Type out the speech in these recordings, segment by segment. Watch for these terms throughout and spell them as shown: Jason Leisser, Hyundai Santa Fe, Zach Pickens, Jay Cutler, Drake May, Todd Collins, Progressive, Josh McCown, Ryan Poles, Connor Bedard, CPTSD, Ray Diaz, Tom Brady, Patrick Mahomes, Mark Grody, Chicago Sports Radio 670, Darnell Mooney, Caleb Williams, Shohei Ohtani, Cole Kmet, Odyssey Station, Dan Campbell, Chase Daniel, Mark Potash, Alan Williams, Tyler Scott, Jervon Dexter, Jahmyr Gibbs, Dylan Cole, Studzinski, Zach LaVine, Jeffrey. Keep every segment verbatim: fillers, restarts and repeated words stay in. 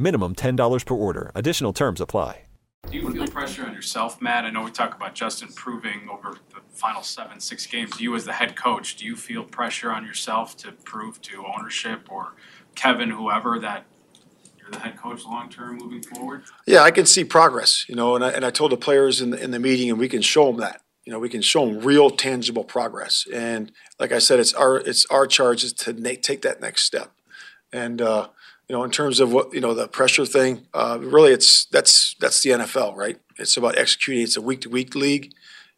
Minimum ten dollars per order. Additional terms apply. Do you feel pressure on yourself, Matt? I know we talk about just improving over the final seven, six games. You as the head coach, do you feel pressure on yourself to prove to ownership or Kevin, whoever, that you're the head coach long-term moving forward? Yeah, I can see progress, you know, and I, and I told the players in the, in the meeting, and we can show them that. You know, we can show them real, tangible progress, and like I said, it's our it's our charge is to na- take that next step. And uh, you know, in terms of what you know, the pressure thing, uh, really, it's that's that's the N F L, right? It's about executing. It's a week-to-week league,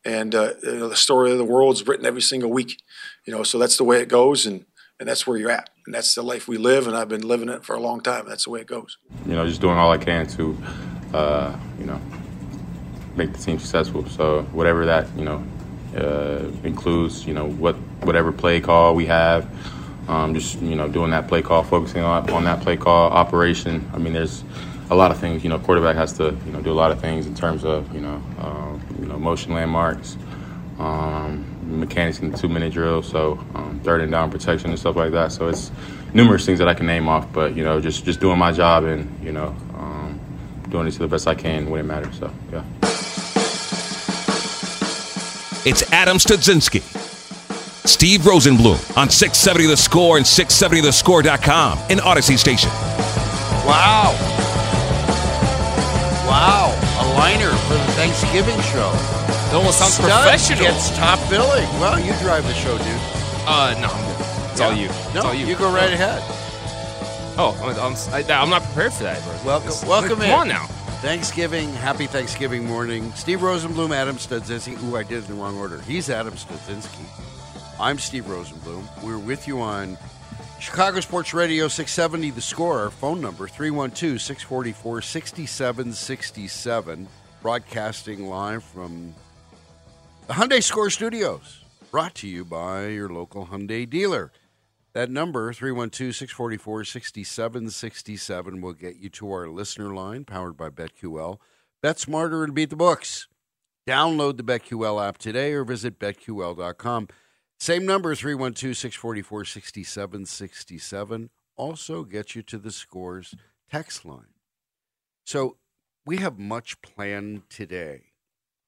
and uh, you know, the story of the world's written every single week. You know, so that's the way it goes, and and that's where you're at, and that's the life we live, and I've been living it for a long time. And that's the way it goes. You know, just doing all I can to, uh, you know. make the team successful. So whatever that, you know, uh, includes, you know, what whatever play call we have, um, just, you know, doing that play call, focusing on, on that play call, operation. I mean, there's a lot of things, you know, quarterback has to, you know, do a lot of things in terms of, you know, um, you know, motion landmarks, um, mechanics in the two-minute drill, so um, third and down protection and stuff like that. So it's numerous things that I can name off, but, you know, just, just doing my job and, you know, um, doing it to the best I can when it matters. So, yeah. It's Adam Studzinski, Steve Rosenbloom on six seventy The Score and six seventy the score dot com in Odyssey Station. Wow. Wow. A liner for the Thanksgiving show. It almost sounds Stud professional. Gets top billing. Well, you drive the show, dude. Uh, no, I'm good. It's yeah. all you. It's no, all you. You go right oh. ahead. Oh, I'm, I'm, I'm not prepared for that, bro. Welcome, it's, welcome come in. Come on now. Thanksgiving, happy Thanksgiving morning. Steve Rosenbloom, Adam Studzinski. Ooh, I did it in the wrong order. He's Adam Studzinski. I'm Steve Rosenbloom. We're with you on Chicago Sports Radio six seventy, The Score. Our phone number, three one two, six four four, six seven six seven. Broadcasting live from the Hyundai Score Studios. Brought to you by your local Hyundai dealer. That number, three one two, six four four, six seven six seven, will get you to our listener line, powered by BetQL. Bet smarter and beat the books. Download the BetQL app today or visit bet Q L dot com. Same number, three one two, six four four, six seven six seven, also gets you to the Score's text line. So we have much planned today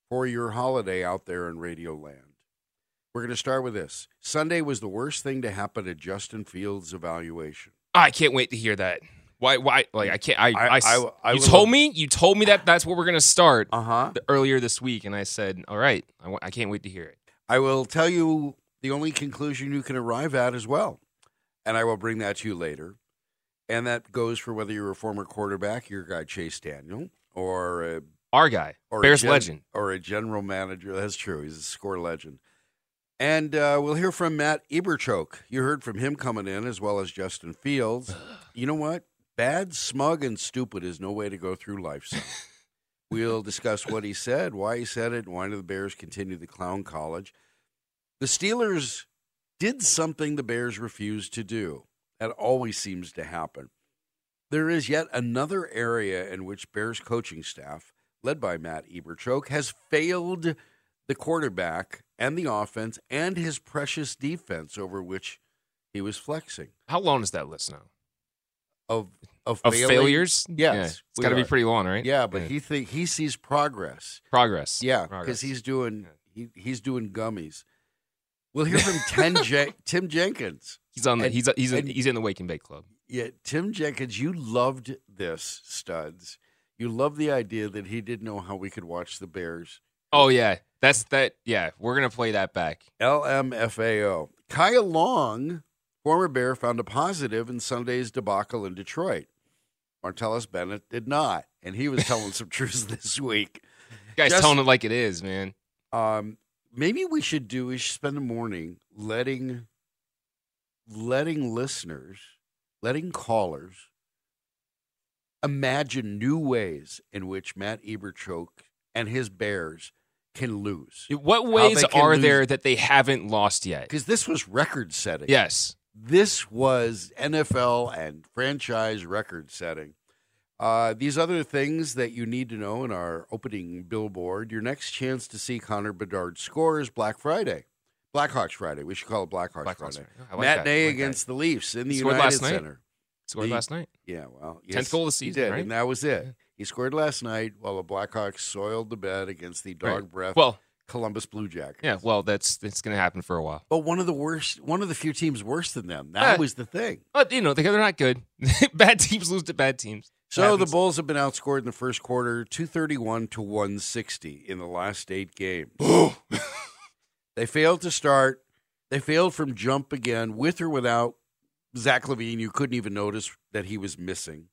for your holiday out there in Radio Land. We're going to start with this. Sunday was the worst thing to happen at Justin Fields' evaluation. I can't wait to hear that. Why? Why? Like I can't. I. I, I, I, I you told have, me. You told me that that's where we're going to start. Uh huh. Earlier this week, and I said, "All right, I, I can't wait to hear it." I will tell you the only conclusion you can arrive at as well, and I will bring that to you later. And that goes for whether you're a former quarterback, your guy Chase Daniel, or a, our guy, or Bears a gen- legend, or a general manager. That's true. He's a Score legend. And uh, we'll hear from Matt Eberflus. You heard from him coming in, as well as Justin Fields. You know what? Bad, smug, and stupid is no way to go through life. So. We'll discuss what he said, why he said it, and why do the Bears continue the clown college. The Steelers did something the Bears refused to do. That always seems to happen. There is yet another area in which Bears coaching staff led by Matt Eberflus, has failed the quarterback and the offense and his precious defense over which he was flexing. How long is that list now? Of of, of failures? Yes. Yeah. It's got to be pretty long, right? Yeah, but yeah. he think, he sees progress. Progress. Yeah, because he's doing he, he's doing gummies. We'll hear from ten Je- Tim Jenkins. He's on the, and, he's he's and, he's in the Wake and Bake Club. Yeah, Tim Jenkins, you loved this, Studs. You loved the idea that he didn't know how we could watch the Bears. Oh yeah, that's that. Yeah, we're gonna play that back. L M F A O. Kyle Long, former Bear, found a positive in Sunday's debacle in Detroit. Martellus Bennett did not, and he was telling some truths this week. You guys, Just, telling it like it is, man. Um, maybe we should do is spend the morning letting, letting listeners, letting callers imagine new ways in which Matt Eberflus and his Bears can lose. What ways are lose. there that they haven't lost yet? Because this was record-setting. Yes. This was N F L and franchise record-setting. Uh, these other things that you need to know in our opening billboard, your next chance to see Connor Bedard score is Black Friday. Blackhawks Friday. We should call it Blackhawks Black Friday. Like Matinee like against that. the Leafs in the United last Center. Night. Scored the, last night. Yeah, well. Yes, tenth goal of the season, he did, right? And that was it. Yeah. He scored last night while the Blackhawks soiled the bed against the dog right. breath well, Columbus Blue Jackets. Yeah, well, that's it's going to happen for a while. But one of the worst, one of the few teams worse than them. That uh, was the thing. But, you know, they're not good. Bad teams lose to bad teams. So the Bulls have been outscored in the first quarter, two thirty-one to one sixty in the last eight games. They failed to start. They failed from jump again, with or without Zach LaVine. You couldn't even notice that he was missing.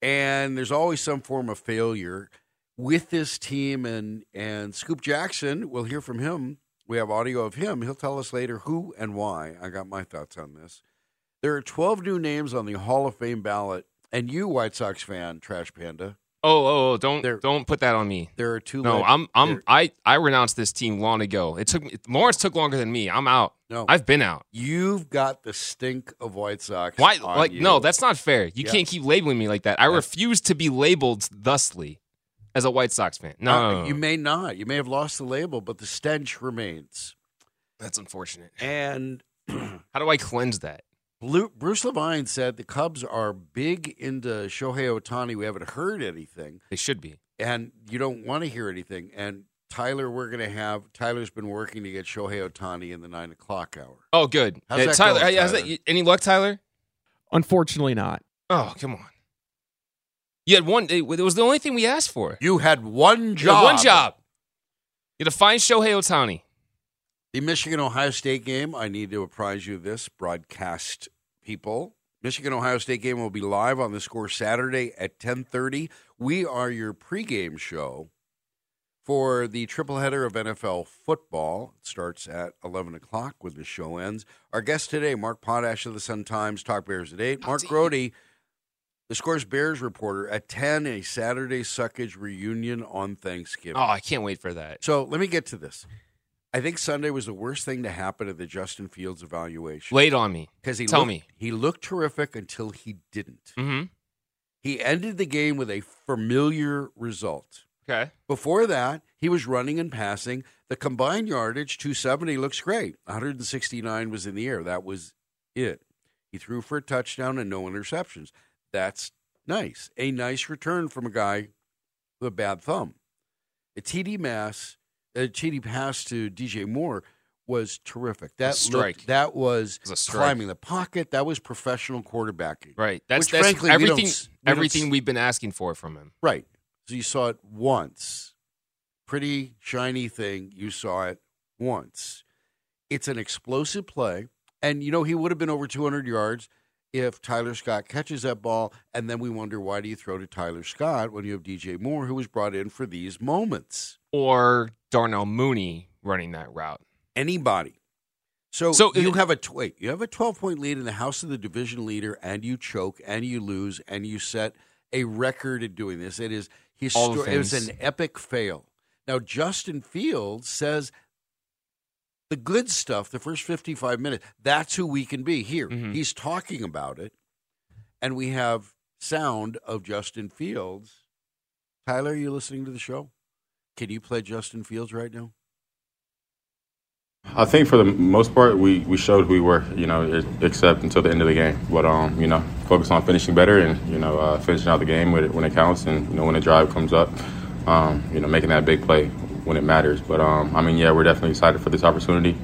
And there's always some form of failure with this team. And, and Scoop Jackson, we'll hear from him. We have audio of him. He'll tell us later who and why. I got my thoughts on this. There are twelve new names on the Hall of Fame ballot. And you, White Sox fan, Trash Panda. Oh, oh, oh don't there, don't put that on me. There are two. No, I'm I'm there. I I renounced this team long ago. It took Lawrence took longer than me. I'm out. No, I've been out. You've got the stink of White Sox. Why? On like you. No, that's not fair. You yes. can't keep labeling me like that. I yes. refuse to be labeled thusly as a White Sox fan. No, uh, no, no, you may not. You may have lost the label, but the stench remains. That's unfortunate. And how do I cleanse that? Bruce Levine said the Cubs are big into Shohei Ohtani. We haven't heard anything. They should be. And you don't want to hear anything. And Tyler, we're going to have, Tyler's been working to get Shohei Ohtani in the nine o'clock hour. Oh, good. How's yeah, that Tyler, going, Tyler? How's that, any luck, Tyler? Unfortunately not. Oh, come on. You had one. It was the only thing we asked for. You had one job. You had one job. You had to find Shohei Ohtani. The Michigan-Ohio State game, I need to apprise you of this, broadcast people. Michigan-Ohio State game will be live on The Score Saturday at ten thirty. We are your pregame show for the tripleheader of N F L football. It starts at eleven o'clock when the show ends. Our guest today, Mark Potash of the Sun-Times, Talk Bears at eight. Mark Grody, The Score's Bears reporter, at ten, a Saturday Suckage reunion on Thanksgiving. Oh, I can't wait for that. So let me get to this. I think Sunday was the worst thing to happen at the Justin Fields evaluation. Laid on me. He Tell looked, me. He looked terrific until he didn't. Mm-hmm. He ended the game with a familiar result. Okay. Before that, he was running and passing. The combined yardage, two seventy, looks great. one sixty-nine was in the air. That was it. He threw for a touchdown and no interceptions. That's nice. A nice return from a guy with a bad thumb. A T D mass... A T D pass to D J. Moore was terrific. That strike. Looked, that was, was climbing the pocket. That was professional quarterbacking. Right. That's, which, that's frankly, everything, we don't, we everything don't, we've been asking for from him. Right. So you saw it once. Pretty shiny thing. You saw it once. It's an explosive play. And, you know, he would have been over two hundred yards if Tyler Scott catches that ball. And then we wonder, why do you throw to Tyler Scott when you have D J. Moore, who was brought in for these moments? Or Darnell Mooney running that route. Anybody. So, so you it, have a wait, you have a twelve-point lead in the house of the division leader, and you choke, and you lose, and you set a record at doing this. It is histor- It was an epic fail. Now, Justin Fields says the good stuff, the first fifty-five minutes, that's who we can be here. Mm-hmm. He's talking about it, and we have sound of Justin Fields. Tyler, are you listening to the show? Can you play Justin Fields right now? I think for the most part, we, we showed who we were, you know, except until the end of the game. But, um, you know, focus on finishing better and, you know, uh, finishing out the game when it, when it counts and, you know, when a drive comes up, um, you know, making that big play when it matters. But, um, I mean, yeah, we're definitely excited for this opportunity.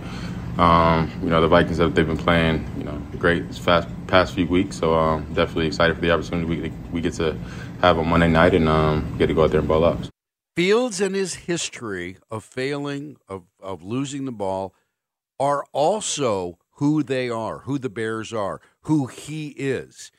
Um, you know, the Vikings, have they've been playing, you know, great fast past few weeks. So um, definitely excited for the opportunity we, we get to have on Monday night and um, get to go out there and ball up. Fields and his history of failing, of, of losing the ball, are also who they are, who the Bears are, who he is.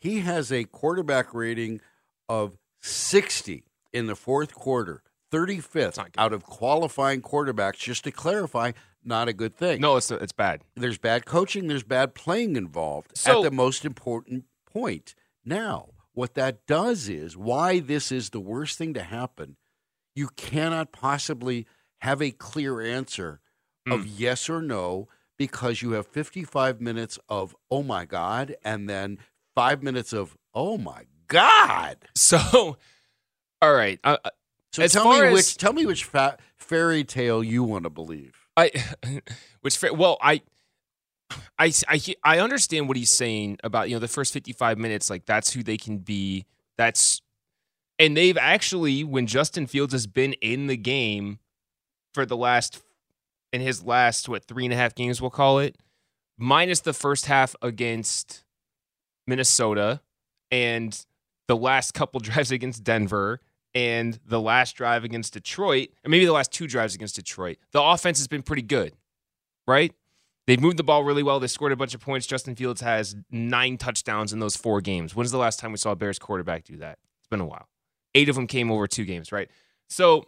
He has a quarterback rating of sixty in the fourth quarter, thirty-fifth out of qualifying quarterbacks. Just to clarify, not a good thing. No, it's it's bad. There's bad coaching. There's bad playing involved so, at the most important point. Now, what that does is why this is the worst thing to happen. You cannot possibly have a clear answer of mm. yes or no because you have fifty-five minutes of, oh, my God, and then five minutes of, oh, my God. So, all right. Uh, so tell me, as, which, tell me which fa- fairy tale you want to believe. I, which Well, I, I, I, I understand what he's saying about, you know, the first fifty-five minutes, like that's who they can be. That's. And they've actually, when Justin Fields has been in the game for the last, in his last, what, three and a half games, we'll call it, minus the first half against Minnesota and the last couple drives against Denver and the last drive against Detroit, and maybe the last two drives against Detroit, the offense has been pretty good, right? They've moved the ball really well. They scored a bunch of points. Justin Fields has nine touchdowns in those four games. When's the last time we saw a Bears quarterback do that? It's been a while. Eight of them came over two games, right? So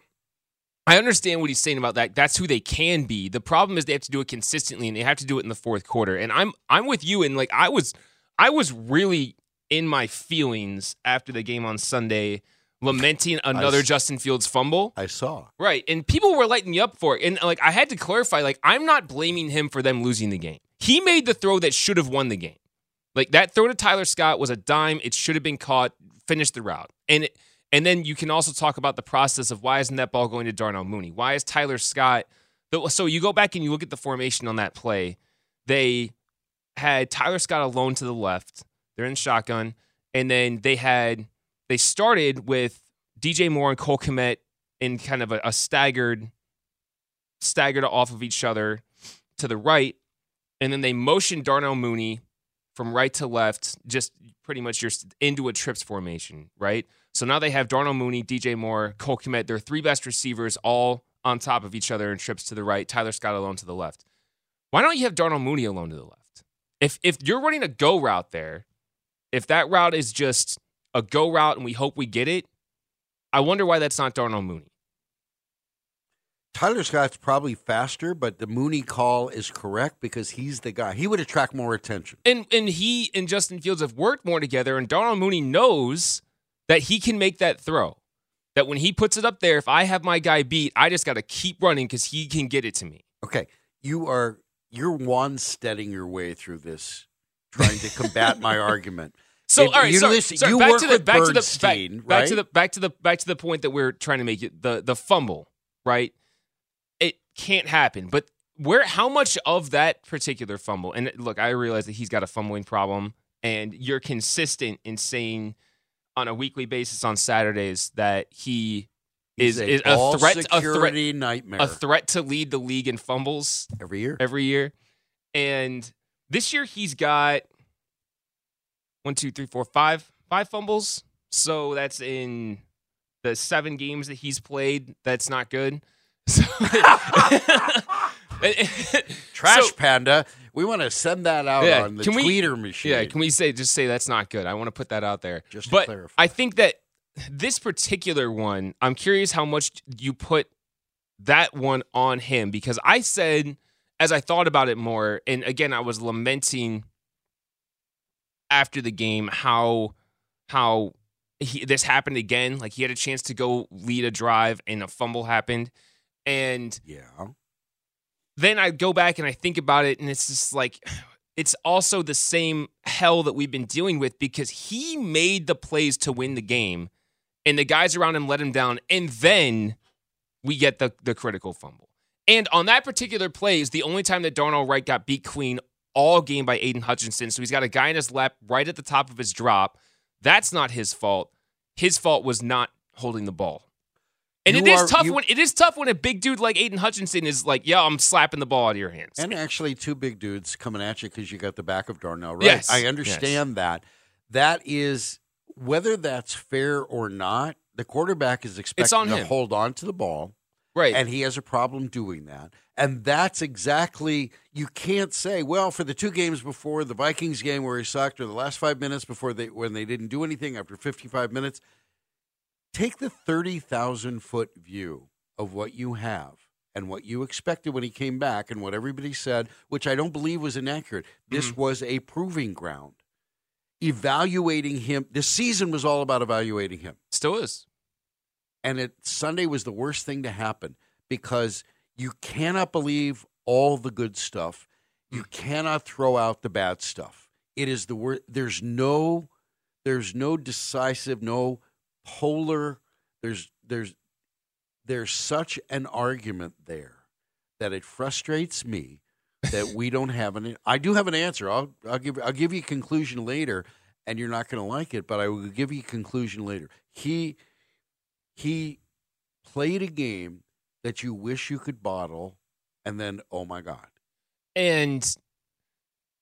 I understand what he's saying about that. That's who they can be. The problem is they have to do it consistently, and they have to do it in the fourth quarter. And I'm I'm with you. And like I was, I was really in my feelings after the game on Sunday, lamenting another I, Justin Fields fumble. I saw right, and people were lighting me up for it. And like I had to clarify, like I'm not blaming him for them losing the game. He made the throw that should have won the game. Like that throw to Tyler Scott was a dime. It should have been caught. Finish the route, and. It, And then you can also talk about the process of why isn't that ball going to Darnell Mooney? Why is Tyler Scott? So you go back and you look at the formation on that play. They had Tyler Scott alone to the left. They're in shotgun. And then they had, they started with D J Moore and Cole Kmet in kind of a, a staggered, staggered off of each other to the right. And then they motioned Darnell Mooney from right to left, just pretty much just into a trips formation, right? So now they have Darnell Mooney, D J Moore, Cole Kmet, their three best receivers all on top of each other in trips to the right, Tyler Scott alone to the left. Why don't you have Darnell Mooney alone to the left? If if you're running a go route there, if that route is just a go route and we hope we get it, I wonder why that's not Darnell Mooney. Tyler Scott's probably faster, but the Mooney call is correct because he's the guy. He would attract more attention. And and he and Justin Fields have worked more together, and Darnell Mooney knows that he can make that throw. That when he puts it up there, if I have my guy beat, I just got to keep running because he can get it to me. Okay, you are you're Wansteading your way through this, trying to combat my argument. So if, all right, you sorry, listen, sorry, you back, work to the, with back to the back, right? back to the back to the back to the point that we're trying to make it the the fumble, right? Can't happen. But where, how much of that particular fumble, and look, I realize that he's got a fumbling problem, and you're consistent in saying on a weekly basis on Saturdays that he is, a, is a threat, a threat, nightmare. a threat to lead the league in fumbles every year, every year. And this year he's got one, two, three, four, five, five fumbles. So that's in the seven games that he's played. That's not good. So, Trash so, Panda, we want to send that out yeah, on the we, tweeter machine. Yeah, can we say just say that's not good? I want to put that out there. Just but to clarify. I think that this particular one, I'm curious how much you put that one on him because I said, as I thought about it more, and again, I was lamenting after the game how how he, this happened again. Like he had a chance to go lead a drive and a fumble happened. And yeah. Then I go back and I think about it, and it's just like, it's also the same hell that we've been dealing with because he made the plays to win the game, and the guys around him let him down, and then we get the, the critical fumble. And on that particular play is the only time that Darnell Wright got beat clean all game by Aiden Hutchinson. So he's got a guy in his lap right at the top of his drop. That's not his fault. His fault was not holding the ball. And you it is are, tough you, when it is tough when a big dude like Aiden Hutchinson is like, "Yo, I'm slapping the ball out of your hands." And actually, two big dudes coming at you because you got the back of Darnell Wright. Yes, I understand yes. that. That is whether that's fair or not. The quarterback is expected to him. hold on to the ball, right? And he has a problem doing that. And that's exactly you can't say, well, for the two games before the Vikings game where he sucked, or the last five minutes before they when they didn't do anything after fifty-five minutes. Take the thirty thousand foot view of what you have and what you expected when he came back and what everybody said, which I don't believe was inaccurate. This mm-hmm. was a proving ground. Evaluating him. This season was all about evaluating him. Still is. And it, Sunday was the worst thing to happen because you cannot believe all the good stuff. You cannot throw out the bad stuff. It is the worst. There's no, there's no decisive, no... polar, there's there's there's such an argument there that it frustrates me that we don't have an. I do have an answer. I'll I'll give I'll give you a conclusion later, and you're not going to like it, but I will give you a conclusion later. He he played a game that you wish you could bottle, and then oh my God. And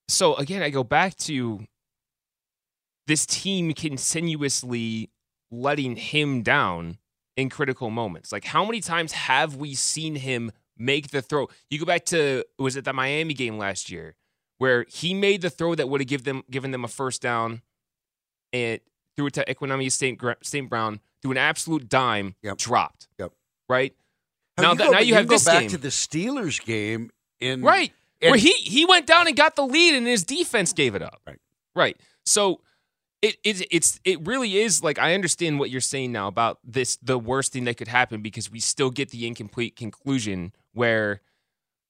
so again, I go back to this team continuously letting him down in critical moments. Like, how many times have we seen him make the throw? You go back to, was it the Miami game last year, where he made the throw that would have give them, given them a first down and threw it to Equinemius Saint Brown, through an absolute dime, yep. dropped. Yep. Right? Now, you that, go, now you, you have go this back game. to the Steelers game. in Right. In, where he, he went down and got the lead and his defense gave it up. Right. Right. So... It, it it's it really is like I understand what you're saying now about this the worst thing that could happen because we still get the incomplete conclusion where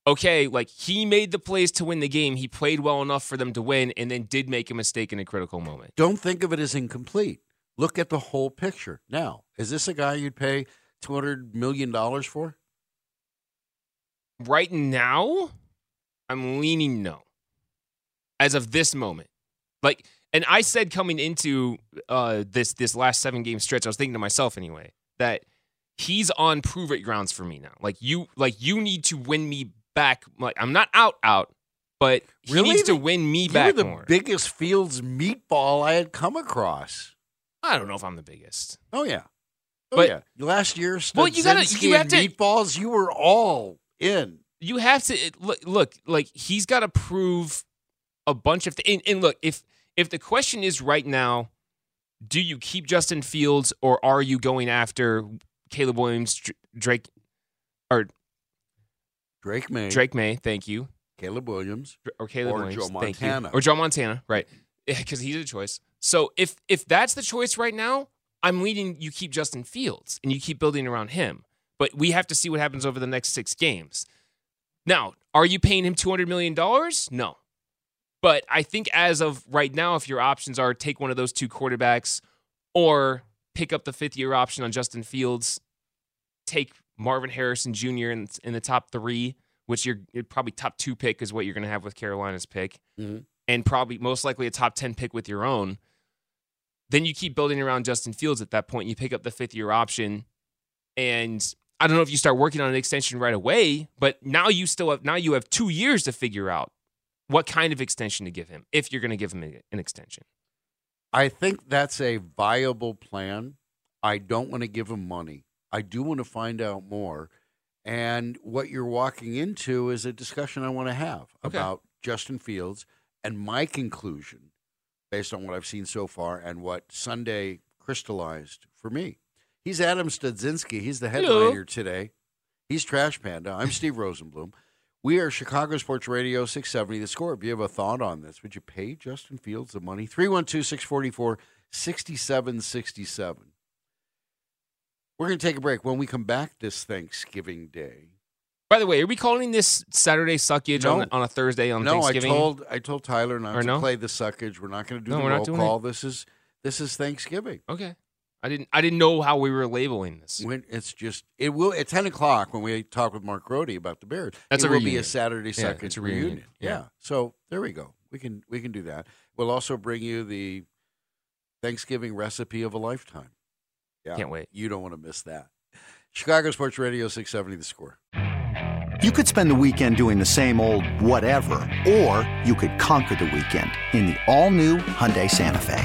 okay like he made the plays to win the game, he played well enough for them to win, and then did make a mistake in a critical moment. Don't think of it as incomplete. Look at the whole picture. Now, is this a guy you'd pay two hundred million dollars for? Right now, I'm leaning no. As of this moment, like. And I said coming into uh, this this last seven-game stretch, I was thinking to myself anyway, that he's on prove-it grounds for me now. Like, you like you need to win me back. Like, I'm not out, out, but he really? needs to win me you back were the more. the biggest Fields meatball I had come across. I don't know if I'm the biggest. Oh, yeah. Oh, but, yeah. Last year, Studzinski well, you gotta, you have to, meatballs, you were all in. You have to – look, look, like, he's got to prove a bunch of – things. And look, if – If the question is right now, do you keep Justin Fields or are you going after Caleb Williams, Drake, or Drake May? Drake May, thank you. Caleb Williams or Caleb or Williams, Joe Montana, thank you. Or Joe Montana, right? Because he's a choice. So if if that's the choice right now, I'm leaning. You keep Justin Fields and you keep building around him. But we have to see what happens over the next six games. Now, are you paying him two hundred million dollars? No. But I think as of right now, if your options are take one of those two quarterbacks or pick up the fifth-year option on Justin Fields, take Marvin Harrison Junior in, in the top three, which you're, you're probably top two pick is what you're going to have with Carolina's pick, mm-hmm. and probably most likely a top ten pick with your own, then you keep building around Justin Fields at that point. You pick up the fifth-year option, and I don't know if you start working on an extension right away, but now you still have now you have two years to figure out what kind of extension to give him, if you're going to give him an extension. I think that's a viable plan. I don't want to give him money. I do want to find out more. And what you're walking into is a discussion I want to have okay. about Justin Fields. And my conclusion, based on what I've seen so far and what Sunday crystallized for me, he's Adam Studzinski. He's the headliner Hello. today. He's Trash Panda. I'm Steve Rosenbloom. We are Chicago Sports Radio six seventy. The Score. If you have a thought on this, would you pay Justin Fields the money? three one two, six four four, six seven six seven. We're going to take a break. When we come back this Thanksgiving Day. By the way, are we calling this Saturday suckage no. on, on a Thursday on no, Thanksgiving? No, I told, I told Tyler not or to no? play the suckage. We're not going to do no, the roll call. It. This is this is Thanksgiving. Okay. I I didn't I didn't know how we were labeling this. When it's just it will at ten o'clock when we talk with Mark Grody about the Bears. That's it a will reunion. Be a Saturday second yeah, it's a reunion. reunion. Yeah. yeah. So there we go. We can we can do that. We'll also bring you the Thanksgiving recipe of a lifetime. Yeah. Can't wait. You don't want to miss that. Chicago Sports Radio six seventy The Score. You could spend the weekend doing the same old whatever, or you could conquer the weekend in the all-new Hyundai Santa Fe.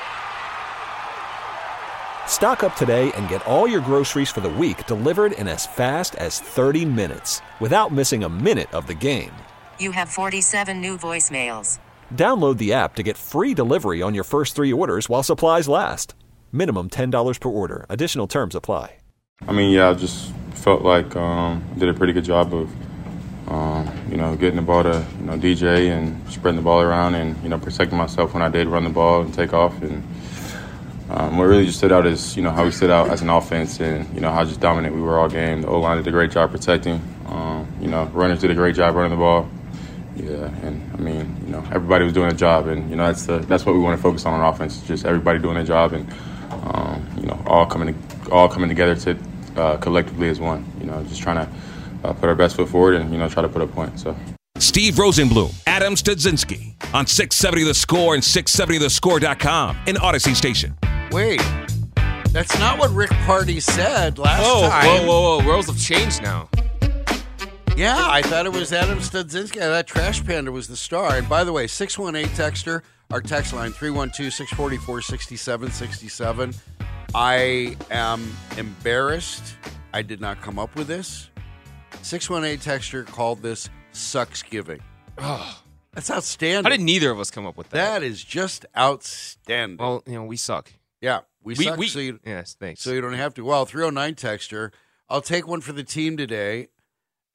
Stock up today and get all your groceries for the week delivered in as fast as thirty minutes without missing a minute of the game. You have forty-seven new voicemails. Download the app to get free delivery on your first three orders while supplies last. Minimum ten dollars per order. Additional terms apply. I mean, yeah, I just felt like um, I did a pretty good job of Um, you know, getting the ball to, you know, D J and spreading the ball around and, you know, protecting myself when I did run the ball and take off. And um, what really just stood out is, you know, how we stood out as an offense and, you know, how just dominant we were all game. The O-line did a great job protecting. Um, you know, runners did a great job running the ball. Yeah, and, I mean, you know, everybody was doing their job. And, you know, that's the, that's what we want to focus on on offense, just everybody doing their job and, um, you know, all coming all coming together to uh, collectively as one. You know, just trying to Uh, put our best foot forward and, you know, try to put up points. So. Steve Rosenbloom, Adam Studzinski on six seventy The Score and six seventy the score dot com in Odyssey Station. Wait, that's not what Rick Party said last oh, time. Whoa, whoa, whoa, rules have changed now. Yeah, I thought it was Adam Studzinski. That Trash Panda was the star. And by the way, six one eight texter, our text line, three one two, six four four, six seven six seven. I am embarrassed I did not come up with this. six one eight texter called this Sucks Giving. Oh, that's outstanding. How did neither of us come up with that? That is just outstanding. Well, you know, we suck. Yeah, we, we suck. We, so you, yes, thanks. So you don't have to. Well, three oh nine texter, I'll take one for the team today,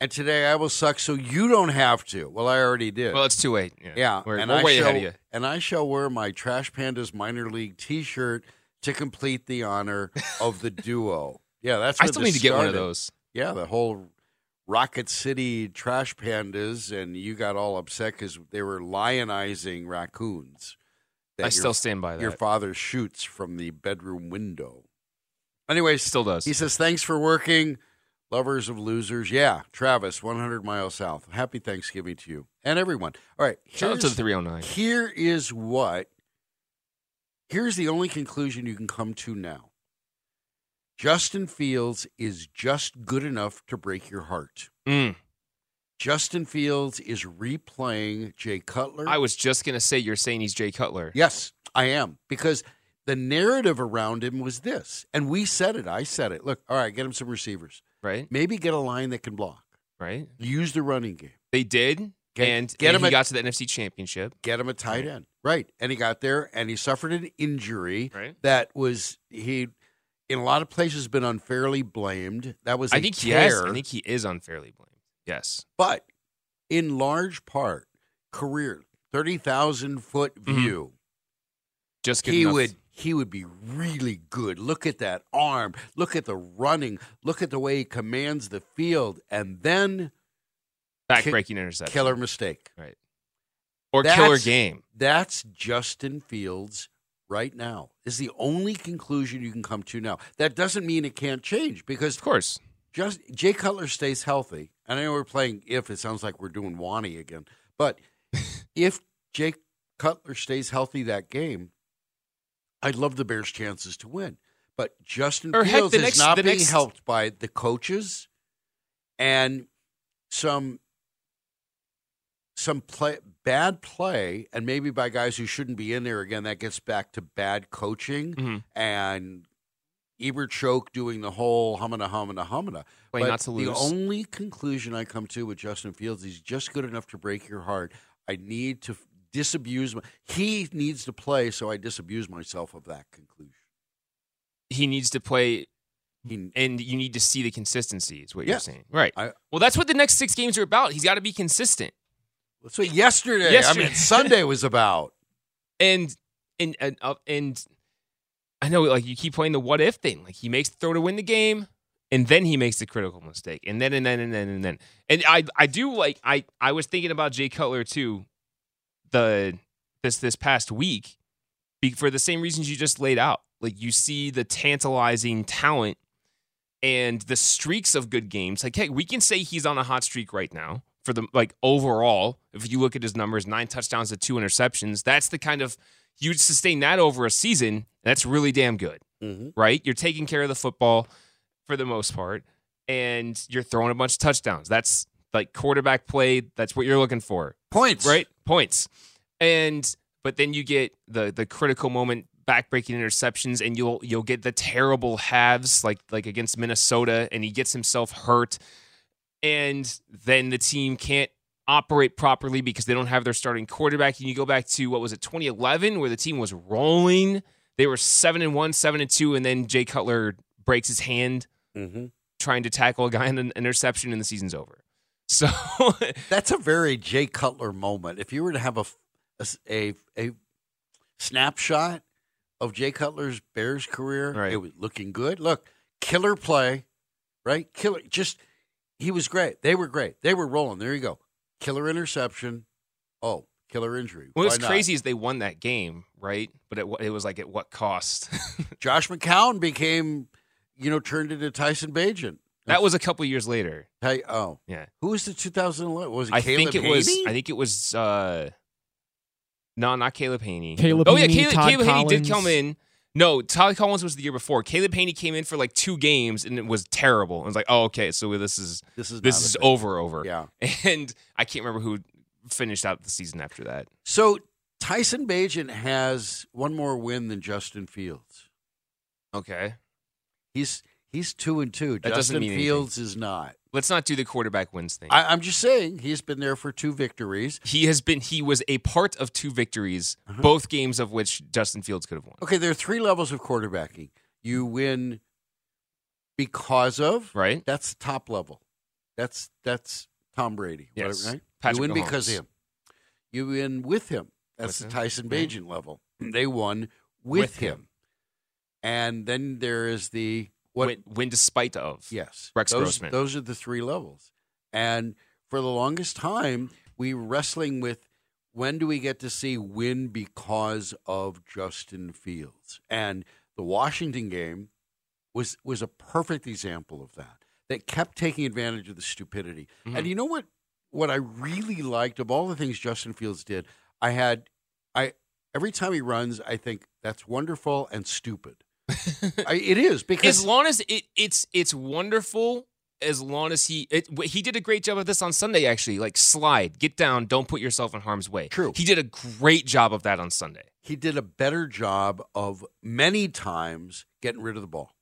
and today I will suck so you don't have to. Well, I already did. Well, it's too late. Yeah, yeah we're, and we're I way shall, ahead of you. And I shall wear my Trash Pandas minor league T-shirt to complete the honor of the duo. Yeah, that's where I still need to started. Get one of those. Yeah, the whole Rocket City Trash Pandas, and you got all upset because they were lionizing raccoons. That I your, still stand by that. Your father shoots from the bedroom window. Anyways, still does. He says, thanks for working, lovers of losers. Yeah, Travis, one hundred miles south. Happy Thanksgiving to you and everyone. All right. Shout out to the three oh nine. Here is what, here's the only conclusion you can come to now. Justin Fields is just good enough to break your heart. Mm. Justin Fields is replaying Jay Cutler. I was just going to say you're saying he's Jay Cutler. Yes, I am. Because the narrative around him was this. And we said it. I said it. Look, all right, get him some receivers. Right. Maybe get a line that can block. Right. Use the running game. They did. Get, and get and him he a, got to the N F C Championship. Get him a tight right. end. Right. And he got there, and he suffered an injury right. that was – he. in a lot of places, been unfairly blamed. That was a I think tear. He has, I think he is unfairly blamed. Yes, but in large part, career thirty thousand foot view. Mm-hmm. Just good he enough. would he would be really good. Look at that arm. Look at the running. Look at the way he commands the field, and then backbreaking ki- interception, killer mistake, right? Or that's, killer game. That's Justin Fields. Right now is the only conclusion you can come to now. That doesn't mean it can't change because, of course, just Jay Cutler stays healthy. And I know we're playing if it sounds like we're doing Wani again, but if Jay Cutler stays healthy that game, I'd love the Bears' chances to win. But Justin or Fields heck, is next, not being next... helped by the coaches and some some play, bad play, and maybe by guys who shouldn't be in there again, that gets back to bad coaching mm-hmm. and Eberchoke doing the whole humana, humana, humana. Wait, but not to lose. The only conclusion I come to with Justin Fields, he's just good enough to break your heart. I need to disabuse my, he needs to play, so I disabuse myself of that conclusion. He needs to play, he, and you need to see the consistency is what yeah, you're saying. Right. I, well, that's what the next six games are about. He's got to be consistent. That's what yesterday, yesterday. I mean, Sunday was about. And, and, and, uh, and, I know, like, you keep playing the what if thing. Like, he makes the throw to win the game, and then he makes the critical mistake, and then, and then, and then, and then. And I, I do, like, I, I was thinking about Jay Cutler, too, the this this past week, for the same reasons you just laid out. Like, you see the tantalizing talent and the streaks of good games. Like, hey, we can say he's on a hot streak right now for the, like, overall. If you look at his numbers, nine touchdowns to two interceptions, that's the kind of, you sustain that over a season, that's really damn good, mm-hmm. right? You're taking care of the football for the most part, and you're throwing a bunch of touchdowns. That's like quarterback play. That's what you're looking for. Points. Right? Points. And but then you get the the critical moment backbreaking interceptions, and you'll you'll get the terrible halves like like against Minnesota, and he gets himself hurt, and then the team can't operate properly because they don't have their starting quarterback. And you go back to, what was it, twenty eleven, where the team was rolling. They were seven and one, seven and two, and then Jay Cutler breaks his hand mm-hmm. trying to tackle a guy in an interception, and the season's over. So that's a very Jay Cutler moment. If you were to have a, a, a snapshot of Jay Cutler's Bears career, right. It was looking good. Look, killer play, right? Killer. Just, he was great. They were great. They were rolling. There you go. Killer interception. Oh, killer injury. Well, what's crazy is they won that game, right? But it, it was like, at what cost? Josh McCown became, you know, turned into Tyson Bagent. That was a couple years later. Hey, oh. Yeah. Who was the two thousand eleven? Was it I Caleb think it Haney? Was, I think it was, uh, no, not Caleb Haney. Caleb oh, yeah, Haney, Caleb, Caleb Haney did come in. No, Todd Collins was the year before. Caleb Haney came in for like two games, and it was terrible. I was like, oh, okay, so this is this is, this is over, over. Yeah. And I can't remember who finished out the season after that. So Tyson Bagent has one more win than Justin Fields. Okay. He's he's two and two. That Justin Fields anything. Is not. Let's not do the quarterback wins thing. I, I'm just saying he's been there for two victories. He has been. He was a part of two victories, uh-huh. both games of which Justin Fields could have won. Okay, there are three levels of quarterbacking. You win because of right. That's the top level. That's that's Tom Brady. Yes, right. Patrick you win Mahomes. Because of him. You win with him. That's with the him? Tyson Bagent yeah. level. They won with, with him. him, and then there is the. What, win, win despite of. Yes. Rex those, Grossman. Those are the three levels. And for the longest time, we were wrestling with when do we get to see win because of Justin Fields? And the Washington game was was a perfect example of that. They kept taking advantage of the stupidity. Mm-hmm. And you know what what I really liked of all the things Justin Fields did? I had I every time he runs, I think that's wonderful and stupid. I, it is because as long as it, it's it's wonderful. As long as he it, he did a great job of this on Sunday. Actually, like slide, get down, don't put yourself in harm's way. True, he did a great job of that on Sunday. He did a better job of many times getting rid of the ball.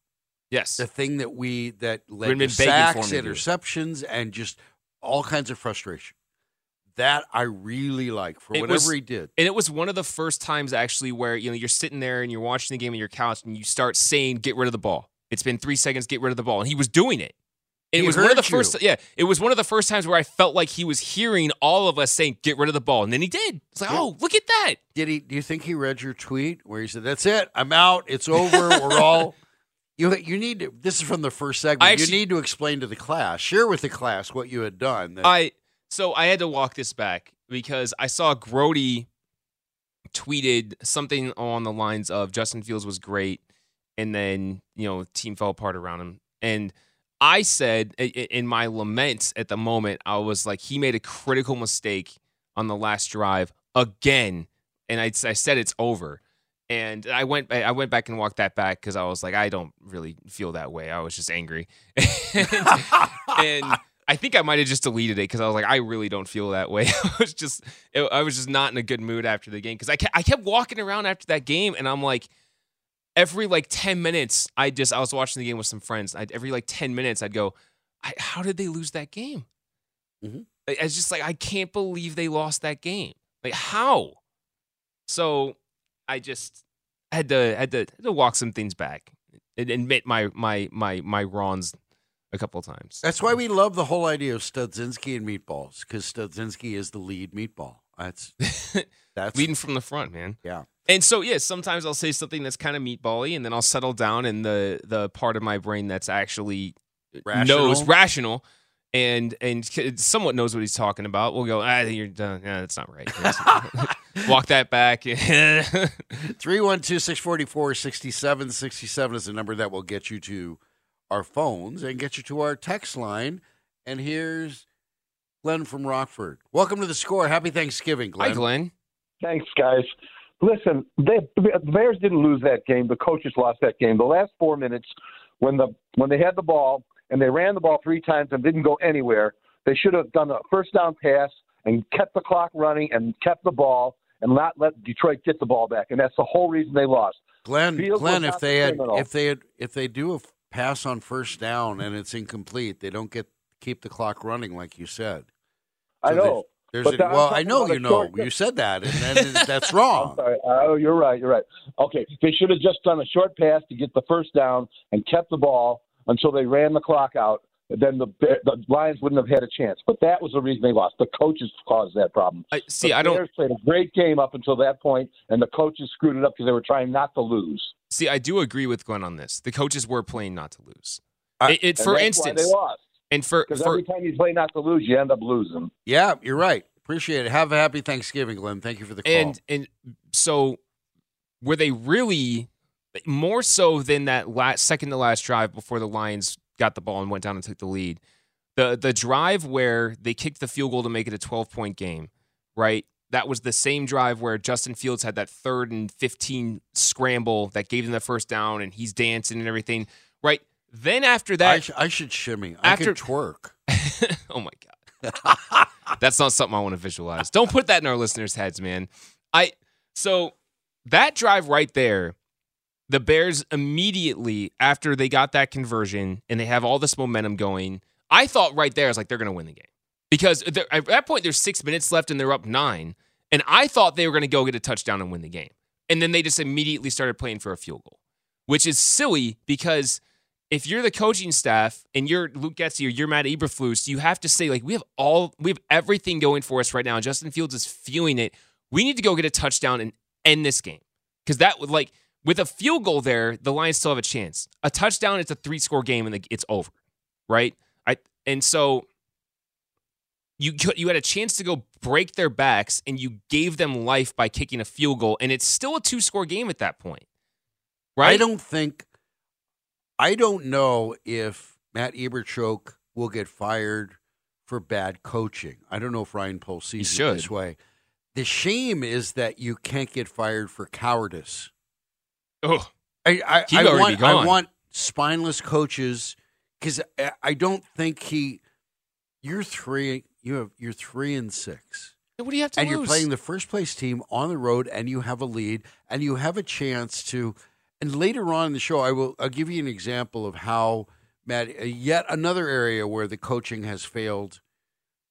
Yes, the thing that we that led to sacks, interceptions, and just all kinds of frustration. That I really like for whatever was, he did. And it was one of the first times actually where, you know, you're sitting there and you're watching the game on your couch and you start saying, get rid of the ball. It's been three seconds, get rid of the ball. And he was doing it. And it was one of the you. first yeah, it was one of the first times where I felt like he was hearing all of us saying, get rid of the ball. And then he did. It's like, yeah. oh, look at that. Did he do you think he read your tweet where he said, that's it, I'm out, it's over, we're all You you need to this is from the first segment. Actually, you need to explain to the class, share with the class what you had done. That, I So I had to walk this back because I saw Grody tweeted something on the lines of Justin Fields was great and then, you know, team fell apart around him. And I said in my laments at the moment, I was like, he made a critical mistake on the last drive again. And I, I said it's over. And I went I went back and walked that back because I was like, I don't really feel that way. I was just angry. and... and I think I might have just deleted it because I was like, I really don't feel that way. I was just, it, I was just not in a good mood after the game because I kept, I kept walking around after that game, and I'm like, every like ten minutes, I just I was watching the game with some friends. I'd, every like ten minutes, I'd go, I, how did they lose that game? Mm-hmm. I, I was just like, I can't believe they lost that game. Like how? So I just had to had to, had to walk some things back and admit my my my my wrongs a couple of times. That's why we love the whole idea of Studzinski and meatballs, because Studzinski is the lead meatball. That's that's leading from the front, man. Yeah. And so yeah, sometimes I'll say something that's kind of meatball-y, and then I'll settle down in the the part of my brain that's actually rational. knows rational and and somewhat knows what he's talking about. We'll go, ah, you're done. Yeah, that's not right. Walk that back. three one two, six four four, six seven six seven is the number that will get you to our phones and get you to our text line. And here's Glenn from Rockford. Welcome to The Score. Happy Thanksgiving, Glenn. Hi, Glenn. Thanks, guys. Listen, they, the Bears didn't lose that game. The coaches lost that game. The last four minutes, when the when they had the ball and they ran the ball three times and didn't go anywhere, they should have done a first down pass and kept the clock running and kept the ball and not let Detroit get the ball back. And that's the whole reason they lost. Glenn, Fields Glenn, if they had, if they had, if they do a pass on first down and it's incomplete, they don't get keep the clock running like you said. So I know. There's, there's a, well, I know you know. You said that, and that, that's wrong. I'm sorry. Oh, you're right. You're right. Okay, they should have just done a short pass to get the first down and kept the ball until they ran the clock out. Then the the Lions wouldn't have had a chance. But that was the reason they lost. The coaches caused that problem. I see. The I don't. Bears played a great game up until that point, and the coaches screwed it up because they were trying not to lose. See, I do agree with Glenn on this. The coaches were playing not to lose. I, it, it, for instance, they lost. And for, for every time you play not to lose, you end up losing. Yeah, you're right. Appreciate it. Have a happy Thanksgiving, Glenn. Thank you for the call. And and so were they really more so than that last, second to last drive before the Lions got the ball and went down and took the lead? The the drive where they kicked the field goal to make it a twelve-point game, right? That was the same drive where Justin Fields had that third and fifteen scramble that gave them the first down, and he's dancing and everything, right? Then after that... I, sh- I should shimmy. After, I could twerk. Oh, my God. That's not something I want to visualize. Don't put that in our listeners' heads, man. I So that drive right there, the Bears immediately, after they got that conversion and they have all this momentum going, I thought right there, I was like, they're going to win the game. Because at that point, there's six minutes left and they're up nine. And I thought they were going to go get a touchdown and win the game. And then they just immediately started playing for a field goal, which is silly because... If you're the coaching staff and you're Luke Getsy or you're Matt Eberflus, you have to say, like, we have all we have everything going for us right now. Justin Fields is feeling it. We need to go get a touchdown and end this game. Because that would, like, with a field goal there, the Lions still have a chance. A touchdown, it's a three-score game, and it's over, right? I And so you you had a chance to go break their backs, and you gave them life by kicking a field goal, and it's still a two-score game at that point, right? I don't think... I don't know if Matt Eberflus will get fired for bad coaching. I don't know if Ryan Poles sees it this way. The shame is that you can't get fired for cowardice. Oh, I, I, I want gone. I want spineless coaches because I don't think he. You're three. You have you're three and six. What do you have to and lose? And you're playing the first place team on the road, and you have a lead, and you have a chance to. And later on in the show, I will I'll give you an example of how, Matt, yet another area where the coaching has failed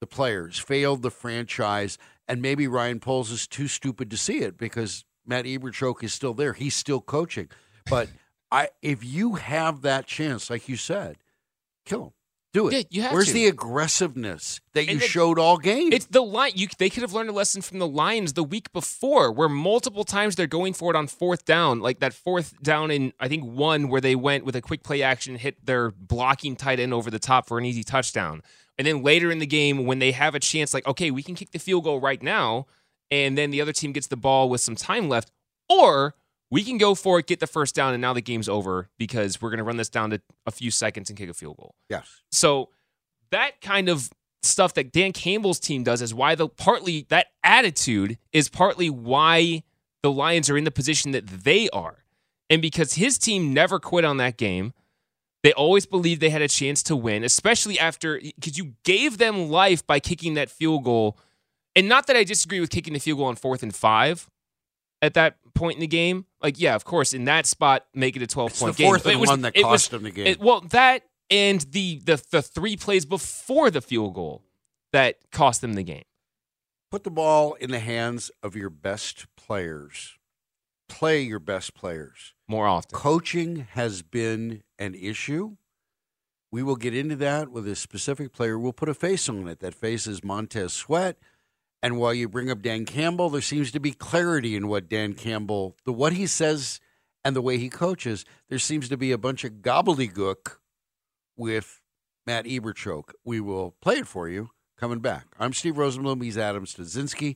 the players, failed the franchise, and maybe Ryan Poles is too stupid to see it because Matt Eberflus is still there. He's still coaching. But I, if you have that chance, like you said, kill him. Do it. Yeah, you have Where's to. the aggressiveness that you the, showed all game? It's the line. You, they could have learned a lesson from the Lions the week before, where multiple times they're going for it on fourth down, like that fourth down in I think one where they went with a quick play action, hit their blocking tight end over the top for an easy touchdown, and then later in the game when they have a chance, like okay, we can kick the field goal right now, and then the other team gets the ball with some time left, or we can go for it, get the first down, and now the game's over because we're going to run this down to a few seconds and kick a field goal. Yes. So that kind of stuff that Dan Campbell's team does is why the partly that attitude is partly why the Lions are in the position that they are. And because his team never quit on that game, They always believed they had a chance to win, especially after, because you gave them life by kicking that field goal. And not that I disagree with kicking the field goal on fourth and five at that point in the game. Like, yeah, of course, in that spot, make it a twelve-point game. It's the fourth and one that cost them the game. It, well, that and the, the the three plays before the field goal that cost them the game. Put the ball in the hands of your best players. Play your best players. More often. Coaching has been an issue. We will get into that with a specific player. We'll put a face on it. That face is Montez Sweat. And while you bring up Dan Campbell, there seems to be clarity in what Dan Campbell, the what he says and the way he coaches. There seems to be a bunch of gobbledygook with Matt Eberflus. We will play it for you coming back. I'm Steve Rosenbloom. He's Adam Studzinski.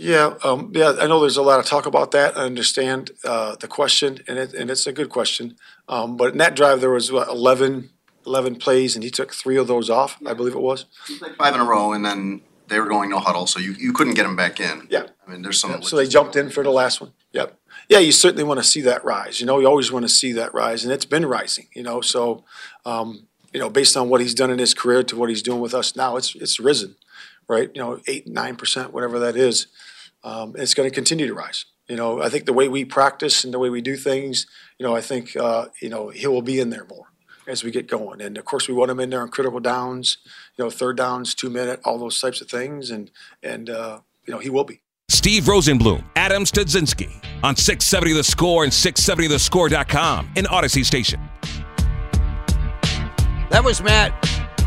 Yeah, um, yeah. I know there's a lot of talk about that. I understand uh, the question, and it, and it's a good question. Um, but in that drive, there was what, eleven, eleven plays, and he took three of those off, I believe it was. Like five in a row, and then they were going no huddle, so you, you couldn't get them back in. Yeah. I mean, there's some. Yeah, so they jumped in for the last one. Yep. Yeah, you certainly want to see that rise. You know, you always want to see that rise, and it's been rising. You know, so um, you know, based on what he's done in his career to what he's doing with us now, it's it's risen. Right, you know, eight, nine percent, whatever that is, um, it's going to continue to rise. You know, I think the way we practice and the way we do things, you know, I think uh, you know he will be in there more as we get going. And of course, we want him in there on critical downs, you know, third downs, two minute, all those types of things, and and uh, you know he will be. Steve Rosenbloom, Adam Studzinski on six seventy The Score and six seventy the score dot com in Odyssey Station. That was Matt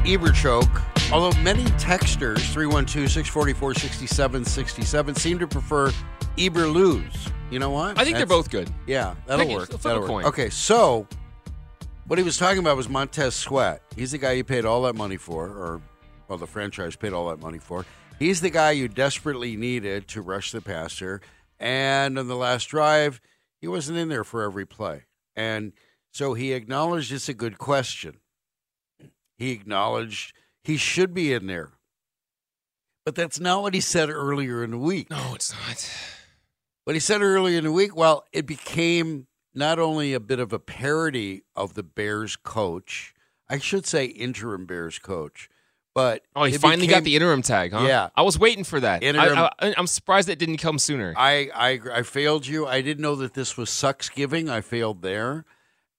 Eberflus. Although many texters, three one two, six four four, six seven six seven, seem to prefer Eberflus. You know what? I think That's, they're both good. Yeah, that'll work. That'll work. Okay, so what he was talking about was Montez Sweat. He's the guy you paid all that money for, or, well, the franchise paid all that money for. He's the guy you desperately needed to rush the passer. And on the last drive, he wasn't in there for every play. And so he acknowledged it's a good question. He acknowledged... He should be in there. But that's not what he said earlier in the week. No, it's not. What he said earlier in the week, well, it became not only a bit of a parody of the Bears coach, I should say interim Bears coach, but... Oh, he finally became, got the interim tag, huh? Yeah. I was waiting for that. Interim, I, I, I'm surprised that didn't come sooner. I, I, I failed you. I didn't know that this was Sucksgiving. I failed there.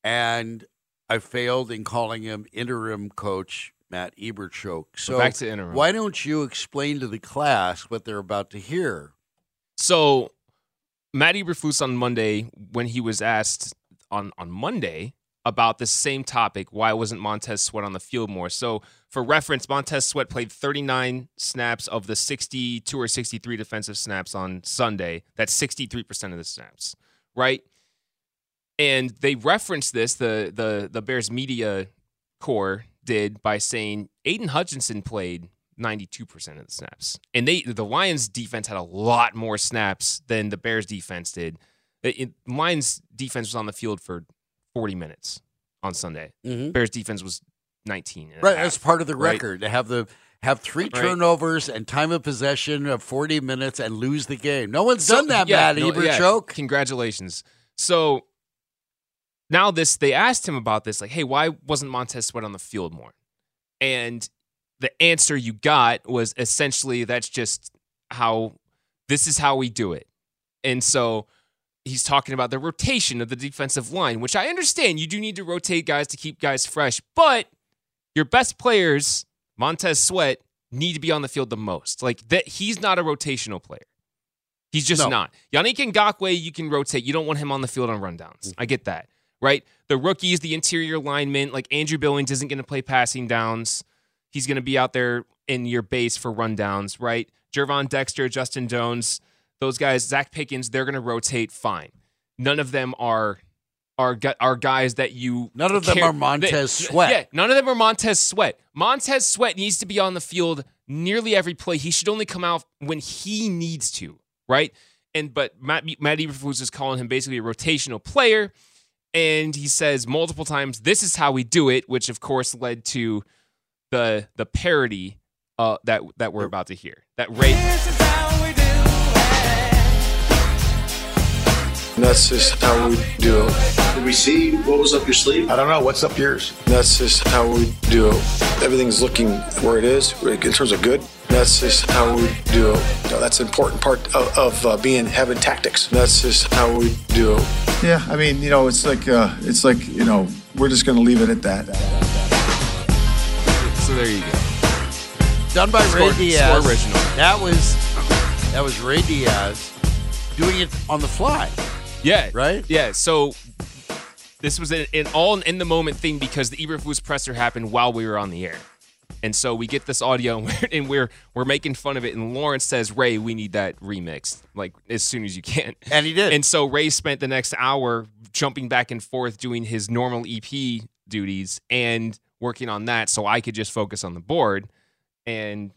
And I failed in calling him interim coach Matt Eberflus. So back to interim. Why don't you explain to the class what they're about to hear? So Matt Eberflus on Monday, when he was asked on, on Monday about the same topic, why wasn't Montez Sweat on the field more? So for reference, Montez Sweat played thirty-nine snaps of the sixty-two or sixty-three defensive snaps on Sunday. That's sixty-three percent of the snaps, right? And they referenced this, the the the Bears media corps did, by saying Aiden Hutchinson played ninety-two percent of the snaps. And they the Lions defense had a lot more snaps than the Bears defense did. The Lions defense was on the field for forty minutes on Sunday. Mm-hmm. Bears defense was nineteen. Right, half, that's part of the right? record. They have the have three right. turnovers and time of possession of forty minutes and lose the game. No one's so, done that, yeah, Matt no, Eberflus. Yeah. Congratulations. So now this, they asked him about this, like, hey, why wasn't Montez Sweat on the field more? And the answer you got was essentially that's just how, this is how we do it. And so he's talking about the rotation of the defensive line, which I understand you do need to rotate guys to keep guys fresh, but your best players, Montez Sweat, need to be on the field the most. Like that, he's not a rotational player. He's just no. not. Yannick Ngakoue, you can rotate. You don't want him on the field on rundowns. I get that, right? The rookies, the interior linemen, like Andrew Billings isn't going to play passing downs. He's going to be out there in your base for rundowns, right? Jervon Dexter, Justin Jones, those guys, Zach Pickens, they're going to rotate fine. None of them are are are guys that you None of care. them are Montez Sweat. Yeah, none of them are Montez Sweat. Montez Sweat needs to be on the field nearly every play. He should only come out when he needs to, right? And but Matt, Matt Eberflus is calling him basically a rotational player, and he says multiple times, this is how we do it, which of course led to the the parody uh, that that we're about to hear. That Ray. This is how we do it. That's just how we do it. Did we see what was up your sleeve? I don't know. What's up yours? That's just how we do it. Everything's looking where it is in terms of good. That's just how we do it. You know, that's an important part of, of uh, being having tactics. That's just how we do it. Yeah, I mean, you know, it's like uh, it's like you know, we're just going to leave it at that. So there you go. Done by Ray Diaz. Original. That was that was Ray Diaz doing it on the fly. Yeah. Right. Yeah. So this was an, an all in the moment thing because the Eberflus presser happened while we were on the air. And so we get this audio, and we're, and we're we're making fun of it. And Lawrence says, Ray, we need that remixed, like, as soon as you can. And he did. And so Ray spent the next hour jumping back and forth doing his normal E P duties and working on that so I could just focus on the board, and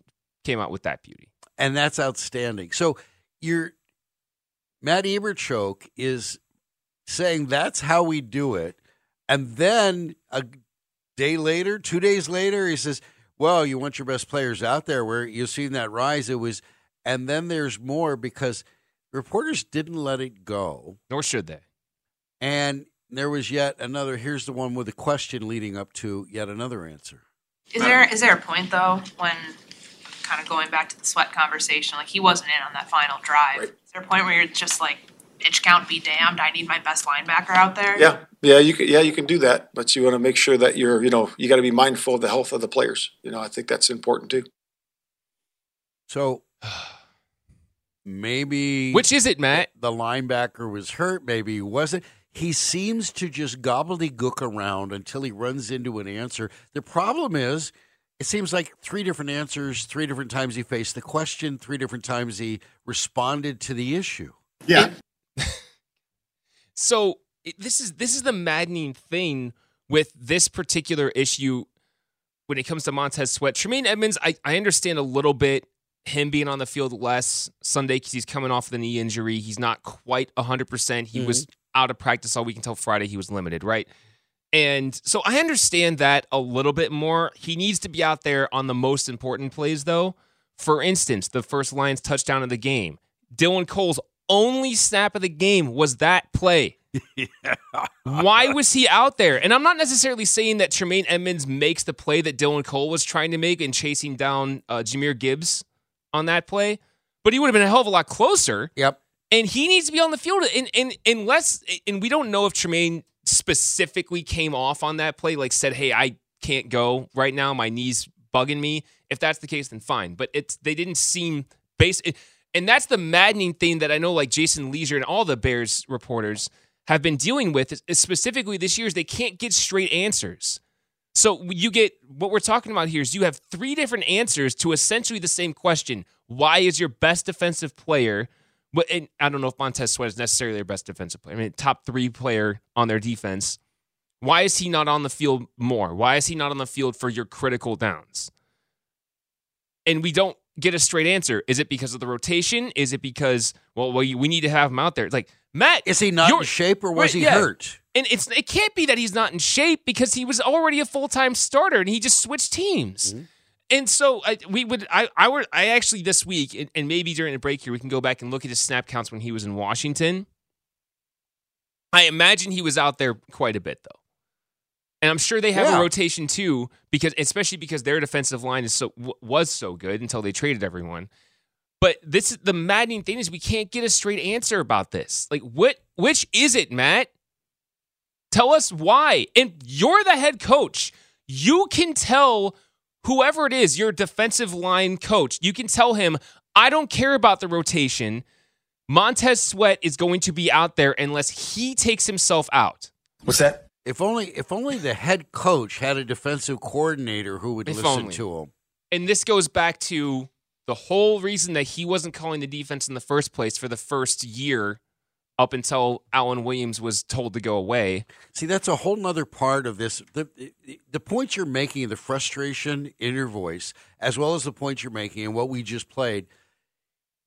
came out with that beauty. And that's outstanding. So your Matt Eberchoke is saying that's how we do it. And then a day later, two days later, he says, well, you want your best players out there where you've seen that rise. It was, and then there's more because reporters didn't let it go. Nor should they. And there was yet another, here's the one with a question leading up to yet another answer. Is there is there a point, though, when kind of going back to the Sweat conversation, like he wasn't in on that final drive. Right. Is there a point where you're just like, pitch count be damned, I need my best linebacker out there? Yeah. Yeah, you can, yeah, you can do that, but you want to make sure that you're, you know, you got to be mindful of the health of the players. You know, I think that's important too. So maybe which is it, Matt? The linebacker was hurt. Maybe he wasn't. He seems to just gobbledygook around until he runs into an answer. The problem is, it seems like three different answers, three different times he faced the question, three different times he responded to the issue. Yeah. It, so. This is this is the maddening thing with this particular issue when it comes to Montez Sweat. Tremaine Edmonds, I, I understand a little bit him being on the field less Sunday because he's coming off the knee injury. He's not quite one hundred percent. He mm-hmm. was out of practice all week until Friday. He was limited, right? And so I understand that a little bit more. He needs to be out there on the most important plays, though. For instance, the first Lions touchdown of the game. Dylan Cole's only snap of the game was that play. Yeah. Why was he out there? And I'm not necessarily saying that Tremaine Edmonds makes the play that Dylan Cole was trying to make and chasing down uh, Jahmyr Gibbs on that play, but he would have been a hell of a lot closer. Yep. And he needs to be on the field. And, and unless, and we don't know if Tremaine specifically came off on that play, like said, hey, I can't go right now. My knee's bugging me. If that's the case, then fine. But it's, they didn't seem base. And that's the maddening thing that I know, like Jason Leisure and all the Bears reporters have been dealing with, specifically this year, is they can't get straight answers. So you get, what we're talking about here is you have three different answers to essentially the same question. Why is your best defensive player, and I don't know if Montez Sweat is necessarily their best defensive player, I mean, top three player on their defense. Why is he not on the field more? Why is he not on the field for your critical downs? And we don't get a straight answer. Is it because of the rotation? Is it because, well, we need to have him out there? It's like, Matt, is he not in shape or was right, he yeah. hurt? And it's it can't be that he's not in shape because he was already a full-time starter and he just switched teams. Mm-hmm. And so I, we would I I were I actually this week and, and maybe during the break here we can go back and look at his snap counts when he was in Washington. I imagine he was out there quite a bit though. And I'm sure they have yeah. a rotation too because especially because their defensive line is so was so good until they traded everyone. But this is the maddening thing is we can't get a straight answer about this. Like, what? Which is it, Matt? Tell us why. And you're the head coach. You can tell whoever it is, your defensive line coach, you can tell him, I don't care about the rotation. Montez Sweat is going to be out there unless he takes himself out. What's that? If only if only the head coach had a defensive coordinator who would if listen only. to him. And this goes back to the whole reason that he wasn't calling the defense in the first place for the first year up until Alan Williams was told to go away. See, that's a whole nother part of this. The, the points you're making, the frustration in your voice, as well as the points you're making and what we just played,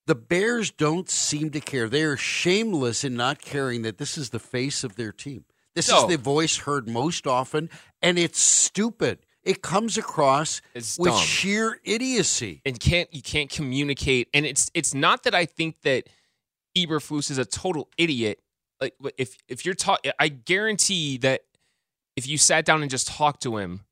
the Bears don't seem to care. They are shameless in not caring that this is the face of their team. This no. is the voice heard most often, and it's stupid. It comes across it's with dumb. sheer idiocy. And can't you can't communicate. And it's it's not that I think that Eberflus is a total idiot. Like if if you're talk, I guarantee that if you sat down and just talked to him,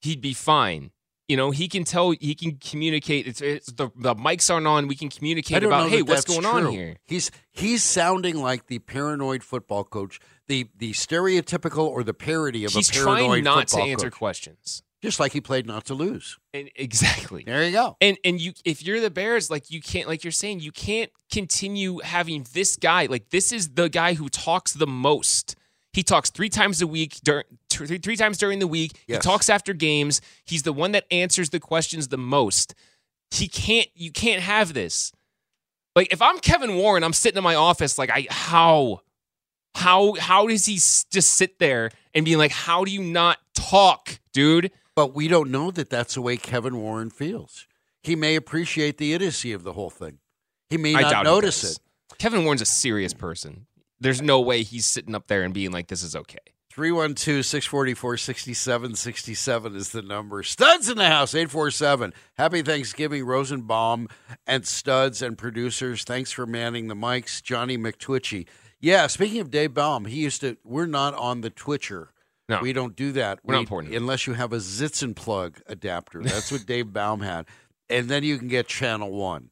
he'd be fine. You know, he can tell, he can communicate. It's, it's the the mics aren't on. We can communicate about, hey, that what's going true. on here. He's he's sounding like the paranoid football coach, the the stereotypical or the parody of he's a paranoid football coach. He's trying not to answer coach. questions, just like he played not to lose. And exactly. There you go. And and you, if you're the Bears, like you can't, like you're saying, you can't continue having this guy. Like this is the guy who talks the most. He talks three times a week, dur- three, three times during the week. Yes. He talks after games. He's the one that answers the questions the most. He can't. You can't have this. Like if I'm Kevin Warren, I'm sitting in my office. Like I how, how, how does he just sit there and be like, how do you not talk, dude? But we don't know that that's the way Kevin Warren feels. He may appreciate the idiocy of the whole thing. He may I not notice it. Kevin Warren's a serious person. There's no way he's sitting up there and being like, this is okay. three one two, six four four, six seven six seven is the number. Studs in the house, eight four seven. Happy Thanksgiving, Rosenbaum and Studs and producers. Thanks for manning the mics, Johnny McTwitchy. Yeah, speaking of Dave Baum, he used to, we're not on the Twitcher. No, we don't do that. We're we, not important. Unless you have a Zitzen plug adapter. That's what Dave Baum had. And then you can get Channel one.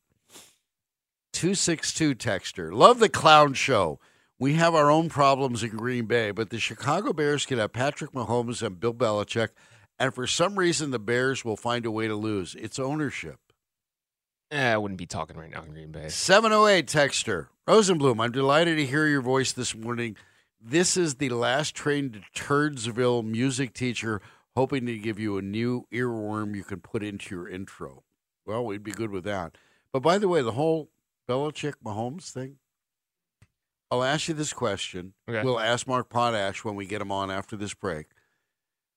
two six two texter. Love the clown show. We have our own problems in Green Bay, but the Chicago Bears can have Patrick Mahomes and Bill Belichick, and for some reason the Bears will find a way to lose. It's ownership. Eh, I wouldn't be talking right now in Green Bay. seven oh eight texter. Rosenbloom, I'm delighted to hear your voice this morning. This is the last train to Turdsville music teacher, hoping to give you a new earworm you can put into your intro. Well, we'd be good with that. But by the way, the whole Belichick-Mahomes thing, I'll ask you this question. Okay. We'll ask Mark Potash when we get him on after this break.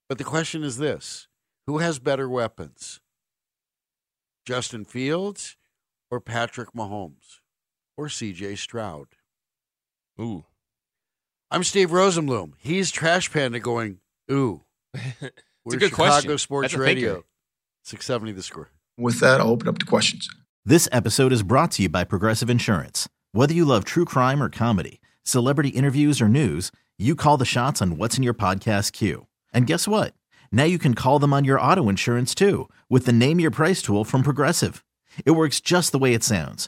But the question is this. Who has better weapons? Justin Fields or Patrick Mahomes or C J Stroud? Ooh. I'm Steve Rosenbloom. He's Trash Panda going, ooh. We're a good Chicago question. Sports That's Radio, six seventy The Score. With that, I'll open up to questions. This episode is brought to you by Progressive Insurance. Whether you love true crime or comedy, celebrity interviews or news, you call the shots on what's in your podcast queue. And guess what? Now you can call them on your auto insurance too with the Name Your Price tool from Progressive. It works just the way it sounds.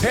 Hey